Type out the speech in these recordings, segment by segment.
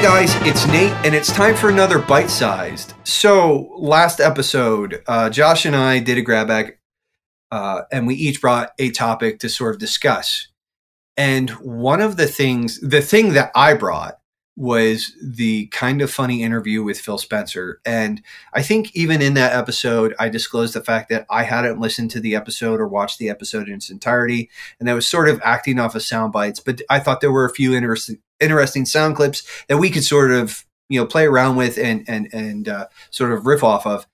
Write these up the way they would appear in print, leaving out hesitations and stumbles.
Hey guys, it's Nate, and it's time for another bite-sized. So, last episode, Josh and I did a grab bag, and we each brought a topic to sort of discuss. And one of the things, the thing that I brought was the Kind of Funny interview with Phil Spencer. And I think even in that episode, I disclosed the fact that I hadn't listened to the episode or watched the episode in its entirety. And I was sort of acting off of sound bites, but I thought there were a few interesting sound clips that we could sort of, play around with and sort of riff off of.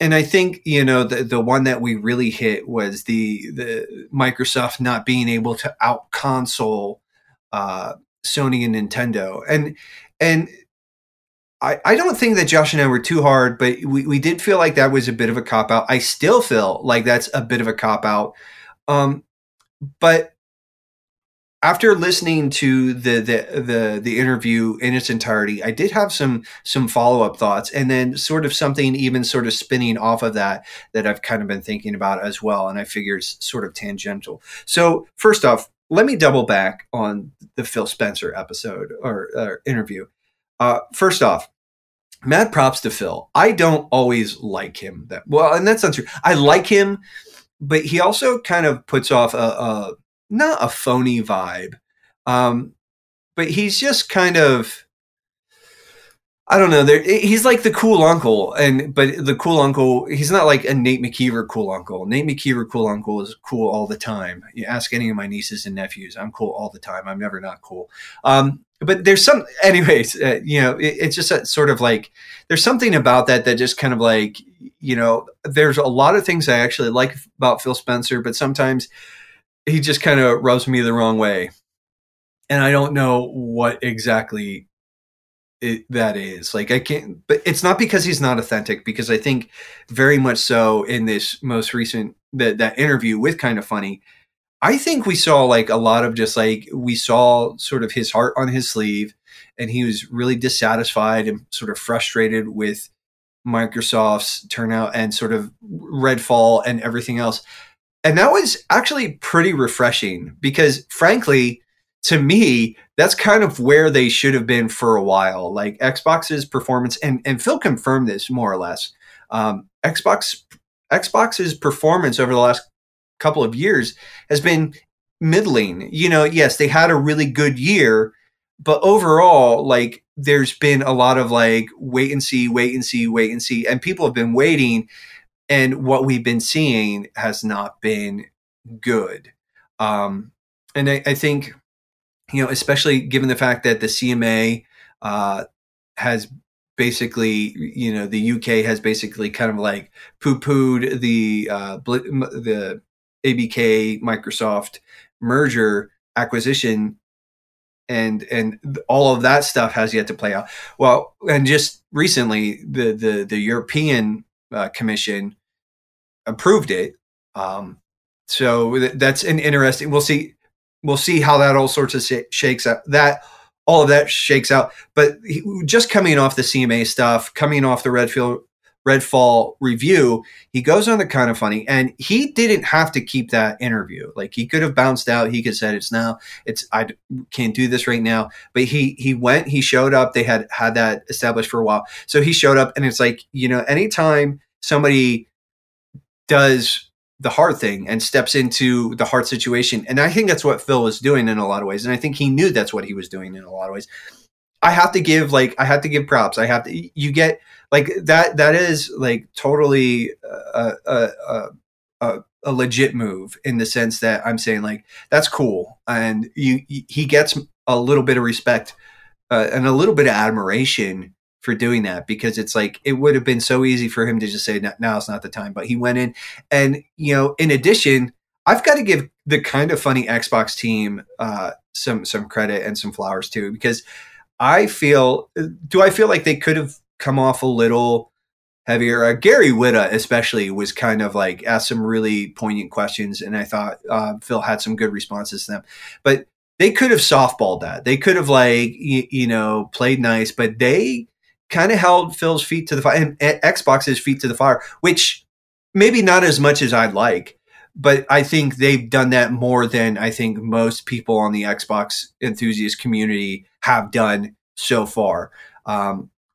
And I think, the one that we really hit was the Microsoft not being able to out console, Sony and Nintendo. And I don't think that Josh and I were too hard, but we did feel like that was a bit of a cop-out. I still feel like that's a bit of a cop-out. But after listening to the interview in its entirety, I did have some follow-up thoughts, and then sort of something even sort of spinning off of that I've kind of been thinking about as well, and I figure it's sort of tangential. So first off, let me double back on the Phil Spencer episode or interview. First off, mad props to Phil. I don't always like him. And that's not true. I like him, but he also kind of puts off not a phony vibe, but he's just kind of, I don't know. He's like the cool uncle, but the cool uncle, he's not like a Nate McKeever cool uncle. Nate McKeever cool uncle is cool all the time. You ask any of my nieces and nephews, I'm cool all the time. I'm never not cool. But there's it's just a sort of like, there's something about that just kind of like, there's a lot of things I actually like about Phil Spencer, but sometimes he just kind of rubs me the wrong way. And I don't know what exactly that is. Like, I can't, but it's not because he's not authentic, because I think very much so in this most recent, that interview with Kind of Funny, I think we saw like a lot of just like, we saw sort of his heart on his sleeve, and he was really dissatisfied and sort of frustrated with Microsoft's turnout and sort of Redfall and everything else. And that was actually pretty refreshing, because frankly, to me, that's kind of where they should have been for a while. Like Xbox's performance, and Phil confirmed this more or less, Xbox's performance over the last couple of years has been middling. Yes, they had a really good year, but overall, like there's been a lot of like wait and see. And people have been waiting. And what we've been seeing has not been good. And I think, especially given the fact that the CMA has basically, the UK has basically kind of like poo-pooed the ABK Microsoft merger acquisition, and all of that stuff has yet to play out. Well, and just recently, the European Commission approved it, so that's an interesting. We'll see how that all sorts of shakes out. That all of that shakes out. But just coming off the CMA stuff, coming off the Redfall review, he goes on the Kind of Funny, and he didn't have to keep that interview. Like he could have bounced out. He could have said I can't do this right now. But he went. He showed up. They had that established for a while. So he showed up, and it's like anytime somebody does the hard thing and steps into the hard situation. And I think that's what Phil was doing in a lot of ways. And I think he knew that's what he was doing in a lot of ways. I have to give props. You get like that. That is like totally a legit move, in the sense that I'm saying like, that's cool. And he gets a little bit of respect and a little bit of admiration for doing that, because it's like it would have been so easy for him to just say now it's not the time, but he went in. And in addition, I've got to give the Kind of Funny Xbox team some credit and some flowers too, because I feel like they could have come off a little heavier. Gary Whitta especially was kind of like asked some really poignant questions, and I thought Phil had some good responses to them, but they could have softballed that. They could have like played nice, but they kind of held Phil's feet to the fire, and Xbox's feet to the fire, which maybe not as much as I'd like, but I think they've done that more than I think most people on the Xbox enthusiast community have done so far.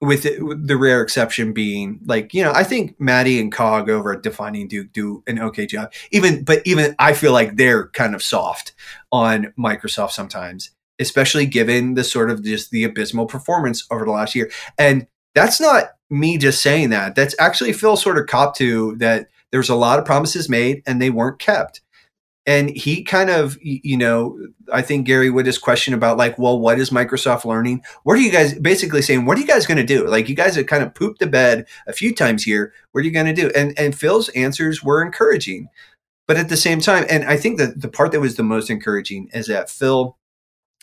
With the rare exception being, like, you know, I think Maddie and Cog over at Defining Duke do an okay job. But even I feel like they're kind of soft on Microsoft sometimes, especially given the sort of just the abysmal performance over the last year. And that's not me just saying that. That's actually Phil sort of copped to that. There's a lot of promises made and they weren't kept. And he kind of, you know, I think Gary Whitta's question about, like, well, what is Microsoft learning? What are you guys basically saying? What are you guys going to do? Like, you guys have kind of pooped the bed a few times here. What are you going to do? And Phil's answers were encouraging. But at the same time, and I think that the part that was the most encouraging is that Phil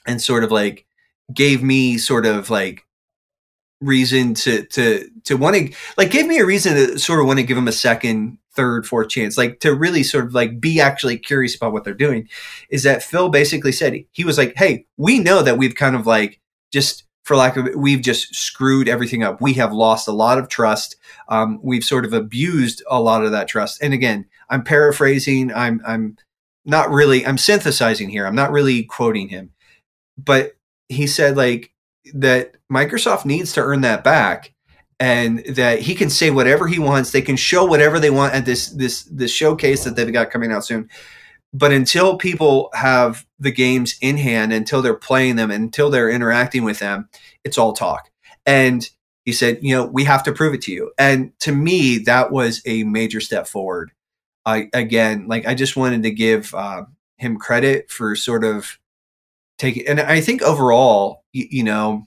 and sort of like gave me sort of like reason to want to, like, gave me a reason to sort of want to give him a second, third, fourth chance, like to really sort of like be actually curious about what they're doing, is that Phil basically said, he was like, hey, we know that we've kind of like, just for lack of, we've just screwed everything up. We have lost a lot of trust. We've sort of abused a lot of that trust. And again, I'm paraphrasing. I'm synthesizing here. I'm not really quoting him, but he said like that Microsoft needs to earn that back. And that he can say whatever he wants. They can show whatever they want at this showcase that they've got coming out soon. But until people have the games in hand, until they're playing them, until they're interacting with them, it's all talk. And he said, you know, we have to prove it to you. And to me, that was a major step forward. I just wanted to give him credit for sort of taking. And I think overall, you know,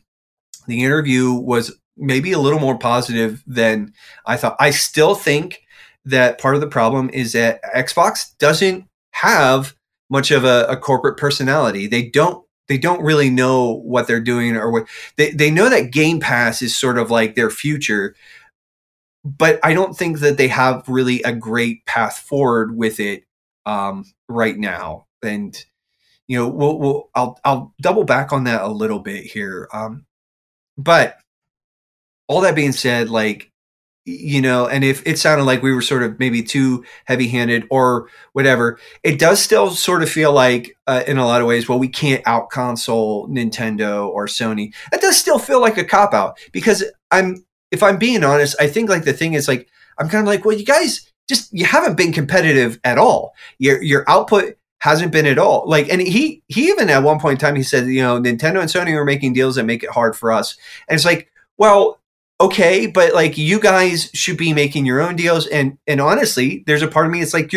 the interview was maybe a little more positive than I thought. I still think that part of the problem is that Xbox doesn't have much of a corporate personality. They don't really know what they're doing or what they know that Game Pass is sort of like their future, but I don't think that they have really a great path forward with it right now. And, you know, I'll double back on that a little bit here. But all that being said, like, you know, and if it sounded like we were sort of maybe too heavy-handed or whatever, it does still sort of feel like, in a lot of ways, well, we can't out-console Nintendo or Sony. That does still feel like a cop-out because if I'm being honest, I think like the thing is like, I'm kind of like, well, you guys just, you haven't been competitive at all. Your output hasn't been at all. Like, and he even at one point in time, he said, you know, Nintendo and Sony are making deals that make it hard for us. And it's like, well, okay, but like you guys should be making your own deals, and honestly, there's a part of me. It's like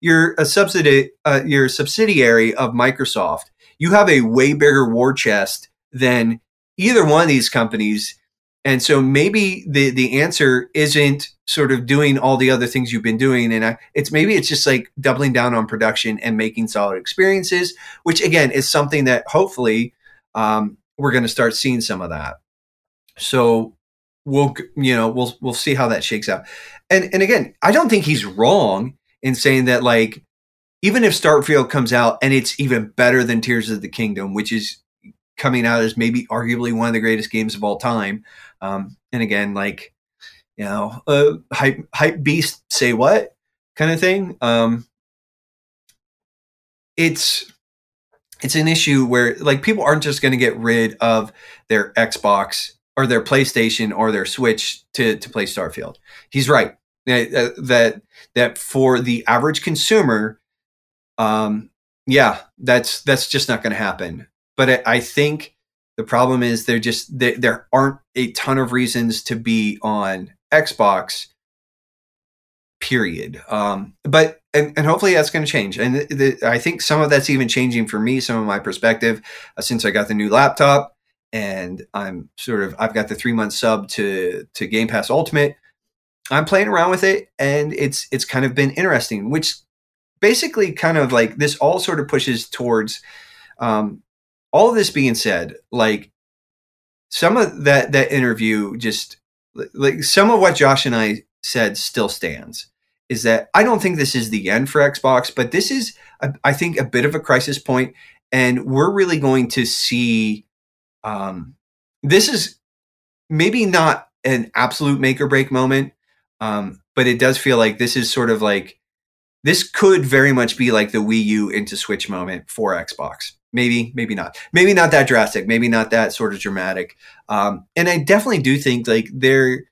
you're a subsidiary of Microsoft. You have a way bigger war chest than either one of these companies, and so maybe the answer isn't sort of doing all the other things you've been doing, and it's just like doubling down on production and making solid experiences, which again is something that hopefully we're going to start seeing some of that. So We'll see how that shakes out. And again, I don't think he's wrong in saying that, like, even if Starfield comes out and it's even better than Tears of the Kingdom, which is coming out as maybe arguably one of the greatest games of all time. And again, like, you know, hype beast say what kind of thing. It's an issue where, like, people aren't just going to get rid of their Xbox or their PlayStation or their Switch to play Starfield. He's right that for the average consumer, that's just not going to happen. But I think the problem is there aren't a ton of reasons to be on Xbox. Period. But hopefully that's going to change. And I think some of that's even changing for me, some of my perspective since I got the new laptop. And I've got the 3-month sub to Game Pass Ultimate. I'm playing around with it, and it's kind of been interesting, which basically kind of like this all sort of pushes towards all of this being said, like some of that interview, just like some of what Josh and I said still stands, is that I don't think this is the end for Xbox, but this is, I think, a bit of a crisis point, and we're really going to see. This is maybe not an absolute make or break moment, but it does feel like this is sort of like, this could very much be like the Wii U into Switch moment for Xbox. Maybe not that drastic, maybe not that sort of dramatic. And I definitely do think like there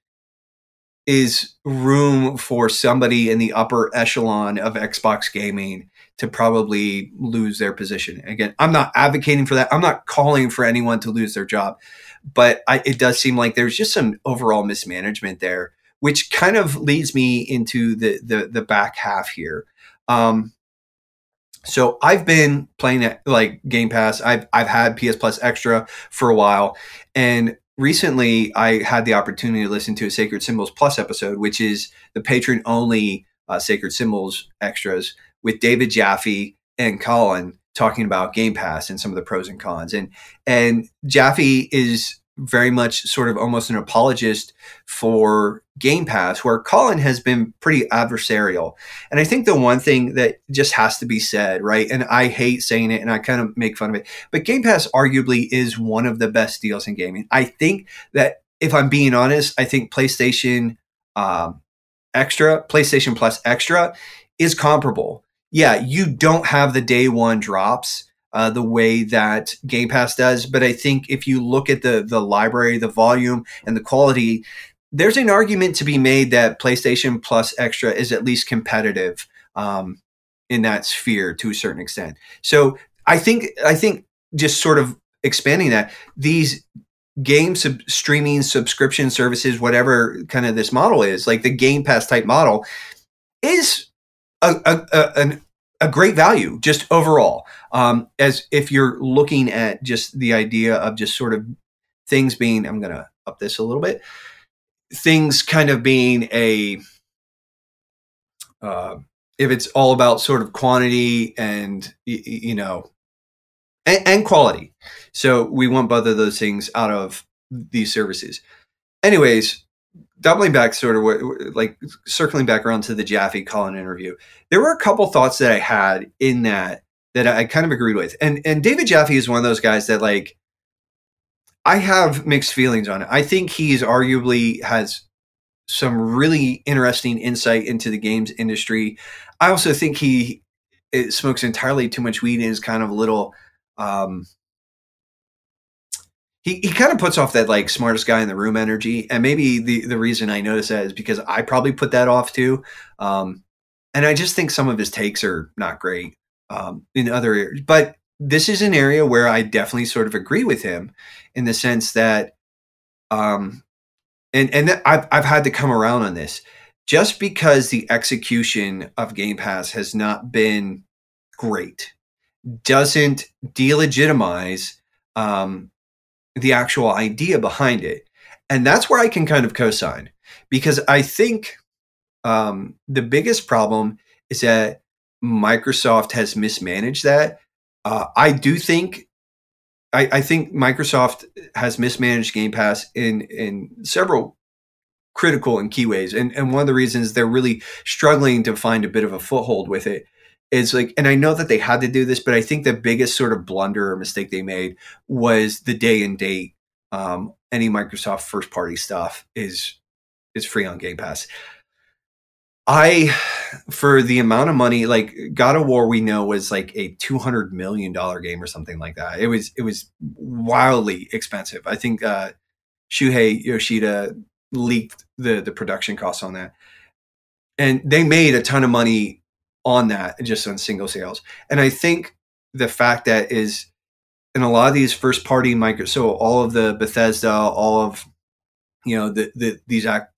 is room for somebody in the upper echelon of Xbox gaming to probably lose their position. Again, I'm not advocating for that. I'm not calling for anyone to lose their job, but it does seem like there's just some overall mismanagement there, which kind of leads me into the back half here. So I've been playing at, like, Game Pass. I've had PS Plus Extra for a while, and recently I had the opportunity to listen to a Sacred Symbols Plus episode, which is the patron-only Sacred Symbols Extras, with David Jaffe and Colin talking about Game Pass and some of the pros and cons. And Jaffe is very much sort of almost an apologist for Game Pass, where Colin has been pretty adversarial. And I think the one thing that just has to be said, right? And I hate saying it and I kind of make fun of it, but Game Pass arguably is one of the best deals in gaming. I think that, if I'm being honest, I think PlayStation Plus Extra is comparable. Yeah, you don't have the day one drops the way that Game Pass does. But I think if you look at the library, the volume, and the quality, there's an argument to be made that PlayStation Plus Extra is at least competitive in that sphere to a certain extent. So I think just sort of expanding that, these game streaming subscription services, whatever kind of this model is, like the Game Pass type model, is a great value just overall, as if you're looking at just the idea of just sort of things being, I'm going to up this a little bit, things kind of being if it's all about sort of quantity and, you know, and quality. So we want both of those things out of these services. Anyways, doubling back, sort of like circling back around to the Jaffe Colin interview, there were a couple thoughts that I had in that I kind of agreed with. And David Jaffe is one of those guys that, like, I have mixed feelings on it. I think he's arguably has some really interesting insight into the games industry. I also think he smokes entirely too much weed and is kind of a little, He kind of puts off that, like, smartest guy in the room energy. And maybe the reason I notice that is because I probably put that off too. And I just think some of his takes are not great in other areas. But this is an area where I definitely sort of agree with him in the sense that I've had to come around on this. Just because the execution of Game Pass has not been great doesn't delegitimize the actual idea behind it. And that's where I can kind of co-sign, because I think the biggest problem is that Microsoft has mismanaged that. I think Microsoft has mismanaged Game Pass in several critical and key ways. And one of the reasons they're really struggling to find a bit of a foothold with it is, like, and I know that they had to do this, but I think the biggest sort of blunder or mistake they made was the day and date. Any Microsoft first party stuff is free on Game Pass. For the amount of money, like God of War, we know was like a $200 million game or something like that. It was wildly expensive. I think Shuhei Yoshida leaked the production costs on that, and they made a ton of money on that, just on single sales. And I think the fact that is in a lot of these first party so all of the Bethesda, all of, you know,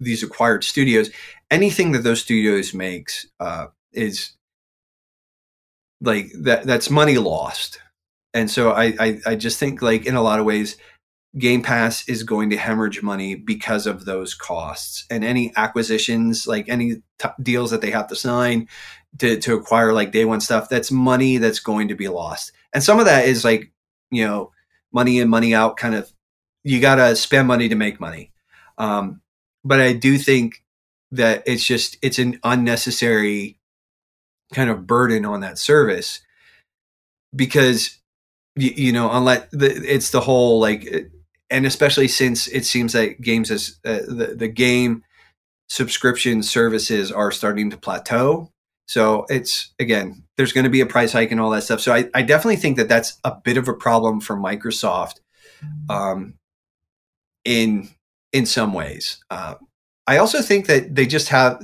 these acquired studios, anything that those studios makes is like that's money lost. And so I just think, like, in a lot of ways, Game Pass is going to hemorrhage money because of those costs, and any acquisitions, like any deals that they have to sign to acquire, like, day one stuff, that's money that's going to be lost. And some of that is, like, you know, money in, money out kind of, you got to spend money to make money. But I do think that it's an unnecessary kind of burden on that service, because, you know, unless it's the whole, like, and especially since it seems like games as the game subscription services are starting to plateau. So it's, again, there's going to be a price hike and all that stuff. So I definitely think that that's a bit of a problem for Microsoft in some ways. I also think that they just have,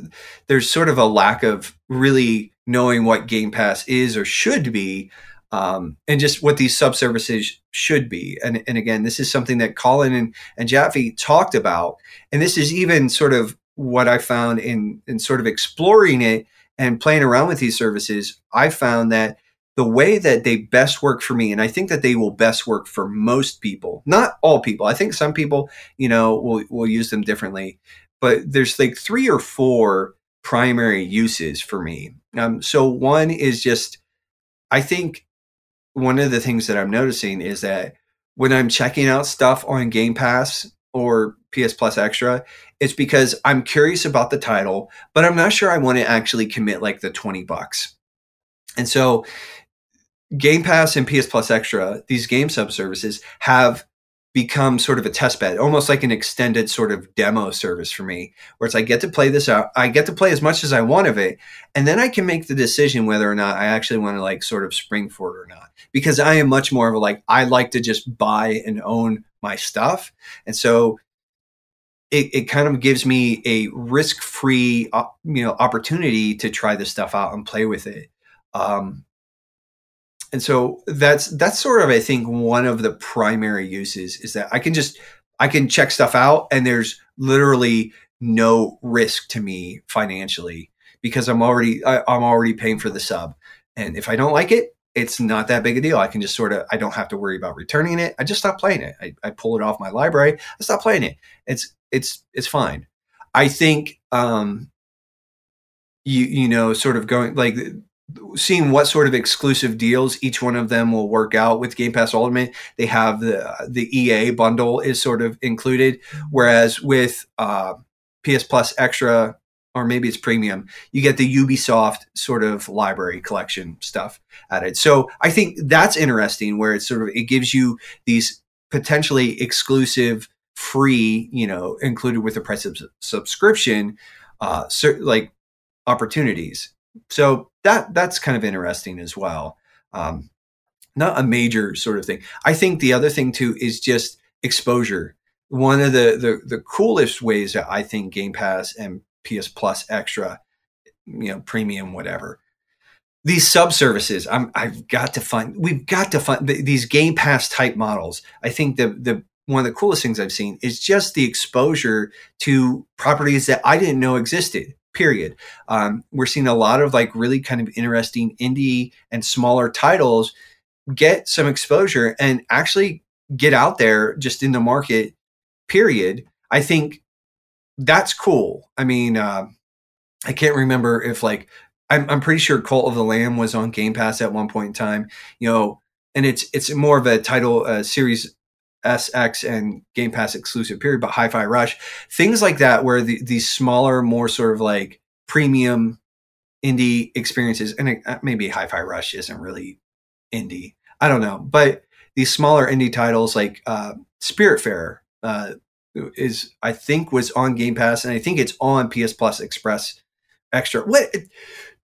there's sort of a lack of really knowing what Game Pass is or should be, and just what these subservices should be. And again, this is something that Colin and Jaffe talked about. And this is even sort of what I found in sort of exploring it and playing around with these services. I found that the way that they best work for me, and I think that they will best work for most people, not all people. I think some people, you know, will use them differently. But there's like 3 or 4 primary uses for me. So one is just, I think one of the things that I'm noticing is that when I'm checking out stuff on Game Pass or PS Plus Extra, it's because I'm curious about the title, but I'm not sure I want to actually commit like the $20. And so Game Pass and PS Plus Extra, these game subservices, have become sort of a test bed, almost like an extended sort of demo service for me, where it's I get to play this out, I get to play as much as I want of it, and then I can make the decision whether or not I actually want to like sort of spring for it or not. Because I am much more of a like, I like to just buy and own my stuff. And so it kind of gives me a risk-free, you know, opportunity to try this stuff out and play with it. And so that's sort of, I think, one of the primary uses is that I can check stuff out and there's literally no risk to me financially because I'm already paying for the sub. And if I don't like it, it's not that big a deal. I can just sort of, I don't have to worry about returning it. I just stop playing it. I pull it off my library. I stop playing it. It's fine. I think, you know, sort of going like, seeing what sort of exclusive deals each one of them will work out with Game Pass Ultimate. They have the EA bundle is sort of included, whereas with PS Plus Extra, or maybe it's Premium, you get the Ubisoft sort of library collection stuff added. So I think that's interesting, where it's sort of, it gives you these potentially exclusive free, you know, included with the price of subscription, like opportunities. So that's kind of interesting as well. Not a major sort of thing. I think the other thing too is just exposure. One of the coolest ways that I think Game Pass and PS Plus Extra, you know, Premium, whatever, these subservices, we've got to find these Game Pass type models. I think the one of the coolest things I've seen is just the exposure to properties that I didn't know existed. Period. We're seeing a lot of like really kind of interesting indie and smaller titles get some exposure and actually get out there just in the market, period. I think that's cool. I mean, I can't remember if like, I'm pretty sure Cult of the Lamb was on Game Pass at one point in time, you know, and it's more of a title, Series SX and Game Pass exclusive period, but Hi-Fi Rush, things like that, where these smaller, more sort of like premium indie experiences, and maybe Hi-Fi Rush isn't really indie, I don't know, but these smaller indie titles like Spiritfarer is, I think, was on Game Pass, and I think it's on PS Plus Express Extra.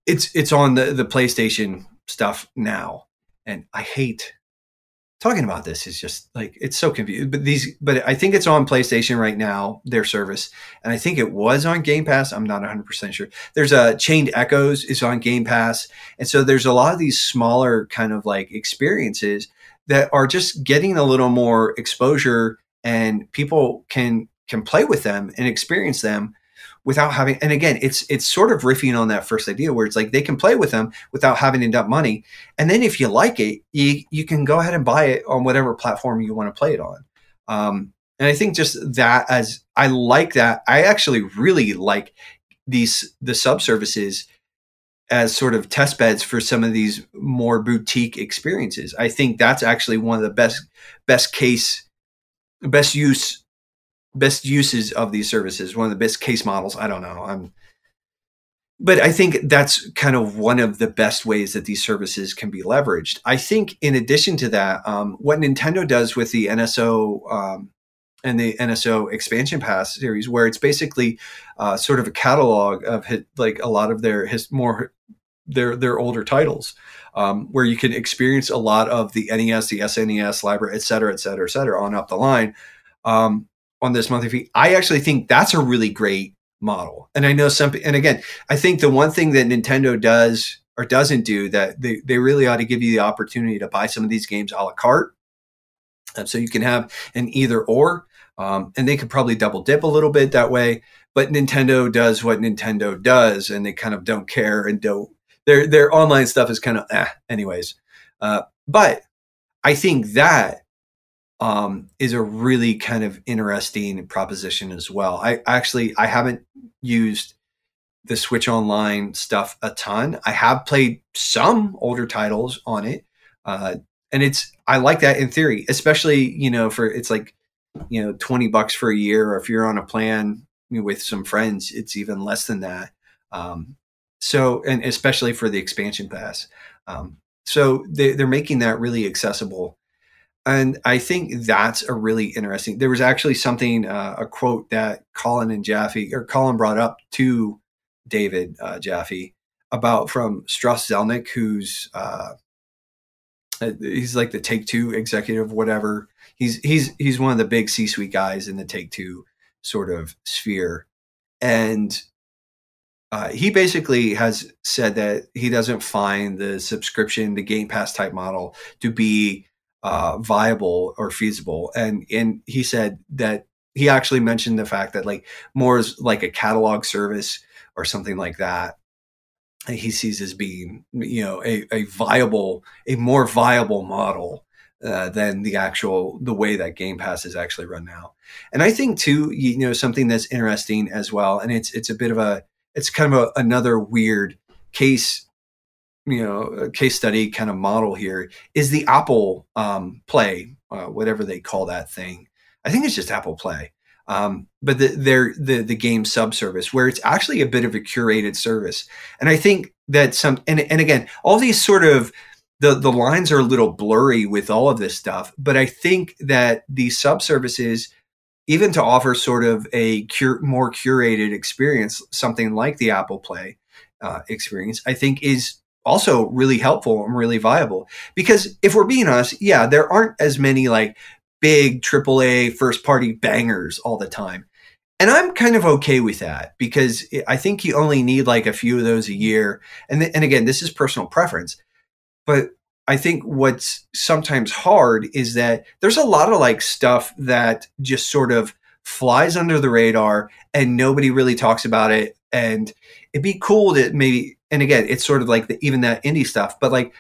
It's on the PlayStation stuff now, and I hate talking about this, is just like, it's so confusing, but I think it's on PlayStation right now, their service. And I think it was on Game Pass. I'm not 100% sure. There's a Chained Echoes is on Game Pass. And so there's a lot of these smaller kind of like experiences that are just getting a little more exposure, and people can play with them and experience them without having, and again, it's sort of riffing on that first idea where it's like they can play with them without having to dump money. And then if you like it, you can go ahead and buy it on whatever platform you want to play it on. And I think just that, as I like that, I actually really like the subservices as sort of test beds for some of these more boutique experiences. I think that's actually one of the best uses of these services, one of the best case models. I don't know. But I think that's kind of one of the best ways that these services can be leveraged. I think in addition to that, what Nintendo does with the NSO and the NSO Expansion Pass series, where it's basically sort of a catalog of like a lot of their more their older titles, where you can experience a lot of the NES, the SNES library, et cetera, on up the line on this monthly fee. I actually think that's a really great model. And I know and again, I think the one thing that Nintendo does or doesn't do that they really ought to give you the opportunity to buy some of these games a la carte. And so you can have an either or, and they could probably double dip a little bit that way. But Nintendo does what Nintendo does, and they kind of don't care and don't. Their online stuff is kind of anyways. But I think that is a really kind of interesting proposition as well. I haven't used the Switch Online stuff a ton. I have played some older titles on it, and I like that in theory, especially for it's like $20 for a year, or if you're on a plan with some friends, it's even less than that. So, and especially for the expansion pass. So they're making that really accessible. And I think that's a really interesting, there was actually something, a quote that Colin brought up to David Jaffe about from Strauss Zelnick, who's, he's like the Take-Two executive, whatever. He's one of the big C-suite guys in the Take-Two sort of sphere. And he basically has said that he doesn't find the subscription, the Game Pass type model to be viable or feasible. And he said that he actually mentioned the fact that like more is like a catalog service or something like that. And he sees as being, a more viable model than the way that Game Pass is actually run now. And I think too, something that's interesting as well, and it's kind of another weird case, a case study kind of model here, is the Apple Play, whatever they call that thing. I think it's just Apple Play, but the game sub service, where it's actually a bit of a curated service. And I think that and again, all these sort of the lines are a little blurry with all of this stuff, but I think that these subservices, even to offer sort of a more curated experience, something like the Apple Play experience, I think is also really helpful and really viable. Because if we're being honest, yeah, there aren't as many like big AAA first-party bangers all the time. And I'm kind of okay with that, because I think you only need like a few of those a year. And again, this is personal preference. But I think what's sometimes hard is that there's a lot of like stuff that just sort of flies under the radar and nobody really talks about it. And it'd be cool to maybe, and again, it's sort of like even that indie stuff, but like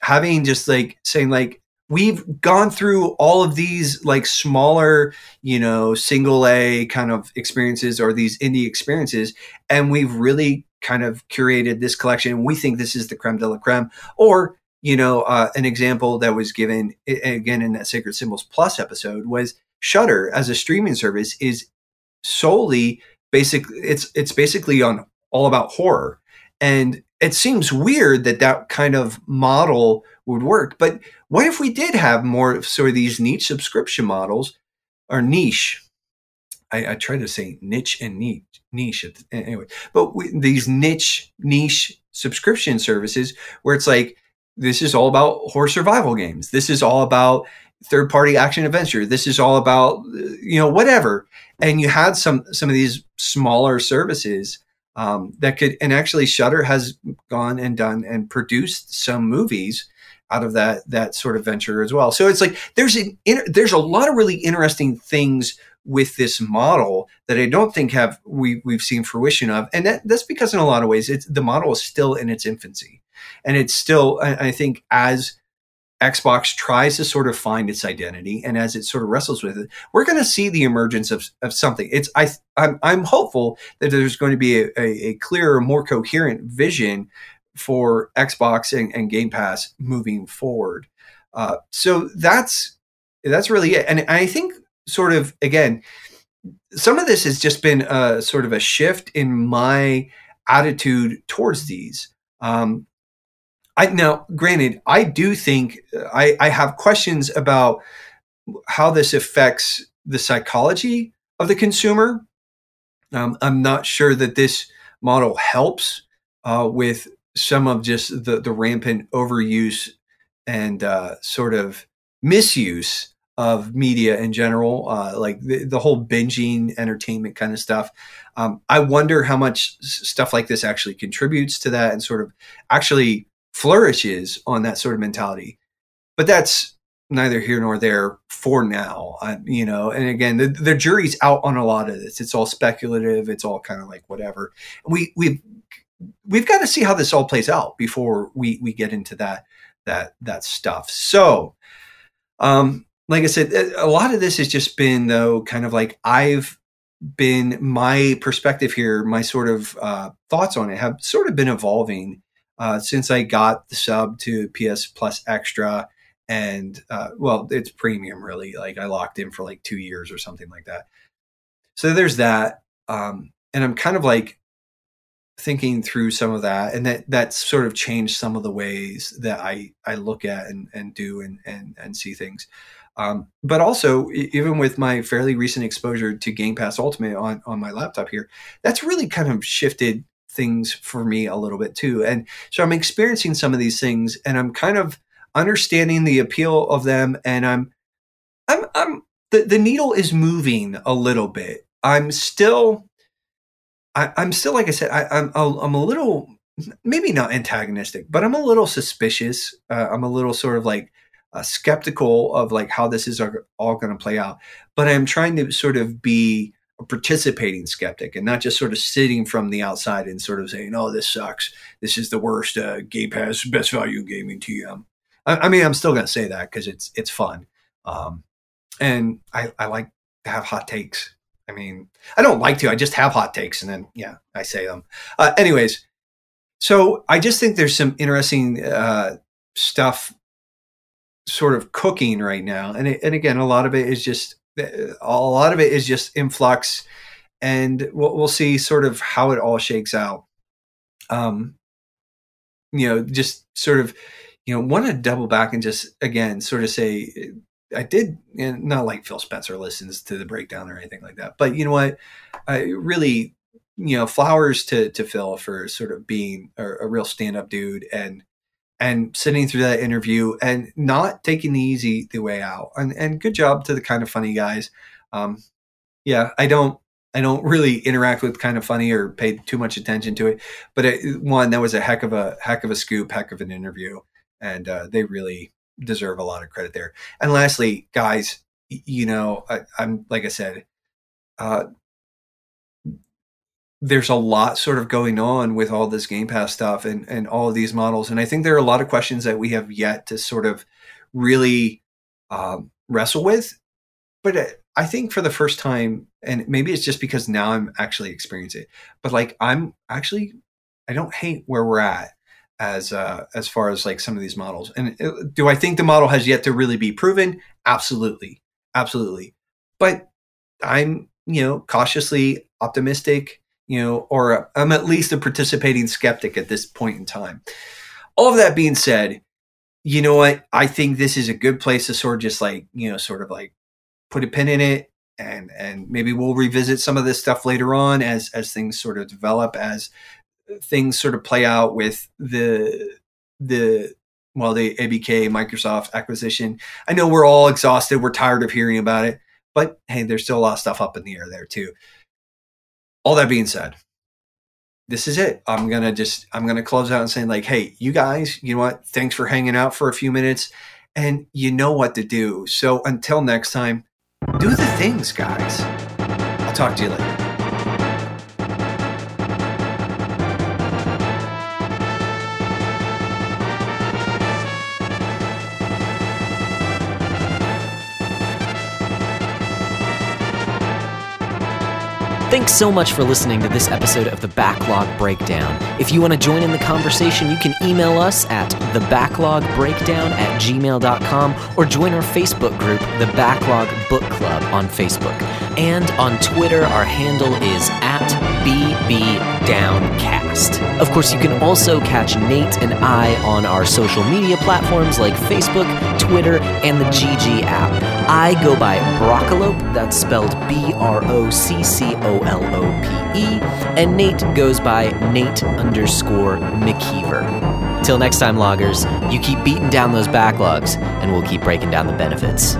having just like saying like, we've gone through all of these like smaller, single A kind of experiences or these indie experiences. And we've really kind of curated this collection. We think this is the creme de la creme. Or, an example that was given again in that Sacred Symbols Plus episode was Shudder as a streaming service is solely basically, it's basically on all about horror. And it seems weird that kind of model would work. But what if we did have more sort of these niche subscription models or niche? I try to say niche and niche anyway, but these niche subscription services where it's like, this is all about horror survival games. This is all about third-party action adventure. This is all about, whatever. And you had some of these smaller services that could, and actually Shudder has gone and done and produced some movies out of that sort of venture as well. So it's like, there's a lot of really interesting things with this model that I don't think we've seen fruition of. And that's because in a lot of ways, the model is still in its infancy. And it's still, I think, as Xbox tries to sort of find its identity and as it sort of wrestles with it, we're going to see the emergence of something. I'm hopeful that there's going to be a clearer, more coherent vision for Xbox and Game Pass moving forward. So that's really it. And I think sort of, again, some of this has just been a sort of a shift in my attitude towards these. Now, granted, I do think I have questions about how this affects the psychology of the consumer. I'm not sure that this model helps with some of just the rampant overuse and sort of misuse of media in general, like the whole binging entertainment kind of stuff. I wonder how much stuff like this actually contributes to that and sort of actually flourishes on that sort of mentality. But that's neither here nor there for now, you know. And again, the jury's out on a lot of this. It's all speculative. It's all kind of like whatever. We've got to see how this all plays out before we get into that stuff. So, like I said, a lot of this has just been, though, kind of like my perspective here, my sort of thoughts on it have sort of been evolving since I got the sub to PS Plus Extra. And, well, it's premium, really. Like, I locked in for like 2 years or something like that. So there's that. And I'm kind of like thinking through some of that, and that's sort of changed some of the ways that I look at and do and see things. But also, even with my fairly recent exposure to Game Pass Ultimate on my laptop here, that's really kind of shifted things for me a little bit too. And so I'm experiencing some of these things, and I'm kind of understanding the appeal of them, and the needle is moving a little bit. I'm still, like I said, I'm a little, maybe not antagonistic, but I'm a little suspicious. I'm a little sort of like skeptical of like how this is all going to play out. But I'm trying to sort of be a participating skeptic and not just sort of sitting from the outside and sort of saying, oh, this sucks. This is the worst Game Pass, best value gaming TM. I mean, I'm still going to say that because it's fun. And I like to have hot takes. I mean, I don't like to. I just have hot takes, and then, yeah, I say them. Anyways, so I just think there's some interesting stuff sort of cooking right now. And again, a lot of it is just in flux, and we'll see sort of how it all shakes out. You know, just sort of, you know, want to double back and just, again, sort of say – I did, and not like Phil Spencer listens to the breakdown or anything like that, but you know what, I really, you know, flowers to Phil for sort of being a real stand-up dude and sitting through that interview and not taking the easy way out, and good job to the Kind of Funny guys. Yeah, I don't really interact with Kind of Funny or pay too much attention to it, but that was a heck of a scoop, heck of an interview, and they really deserve a lot of credit there. And lastly, guys, you know, I'm like I said, there's a lot sort of going on with all this Game Pass stuff and all of these models, and I think there are a lot of questions that we have yet to sort of really wrestle with. But I think for the first time, and maybe it's just because now I'm actually experiencing it, but like I don't hate where we're at as far as like some of these models. And do I think the model has yet to really be proven? Absolutely. But I'm, you know, cautiously optimistic, you know, or I'm at least a participating skeptic at this point in time. All of that being said, you know what? I think this is a good place to sort of just like, you know, sort of like put a pin in it, and maybe we'll revisit some of this stuff later on as things sort of develop, as things sort of play out with the ABK Microsoft acquisition. I know we're all exhausted. We're tired of hearing about it, but hey, there's still a lot of stuff up in the air there too. All that being said, this is it. I'm going to close out and say like, hey, you guys, you know what? Thanks for hanging out for a few minutes, and you know what to do. So until next time, do the things, guys. I'll talk to you later. Thanks so much for listening to this episode of The Backlog Breakdown. If you want to join in the conversation, you can email us at thebacklogbreakdown@gmail.com or join our Facebook group, The Backlog Book Club, on Facebook. And on Twitter, our handle is @BBC. be downcast. Of course, you can also catch Nate and I on our social media platforms like Facebook, Twitter, and the GG app. I go by Broccolope, that's spelled B-R-O-C-C-O-L-O-P-E, and Nate goes by Nate_McKeever. Till next time, loggers, you keep beating down those backlogs, and we'll keep breaking down the benefits.